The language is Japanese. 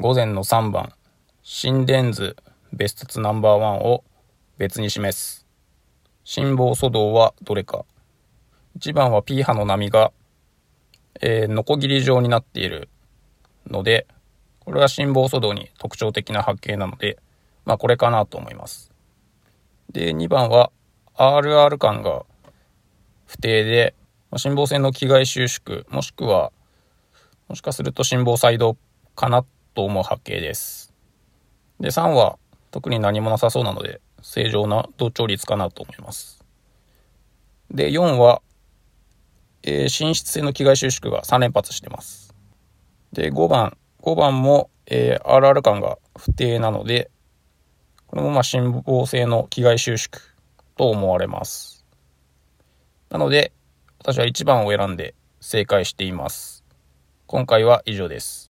午前の3番、心電図ベスト2ナンバーワンを別に示す。心房粗動はどれか。1番は P 波の波が、ノコギリ状になっているので、これは心房粗動に特徴的な波形なので、これかなと思います。で、2番は RR 間が不定で、心房線の気外収縮、もしかすると心房細動かなと思う波形です。で、3は特に何もなさそうなので、正常な同調率かなと思います。で、4は、滲出性の気外収縮が3連発してます。で、5番も、RR 間が不定なので、これも心房性の気外収縮と思われます。なので、私は1番を選んで正解しています。今回は以上です。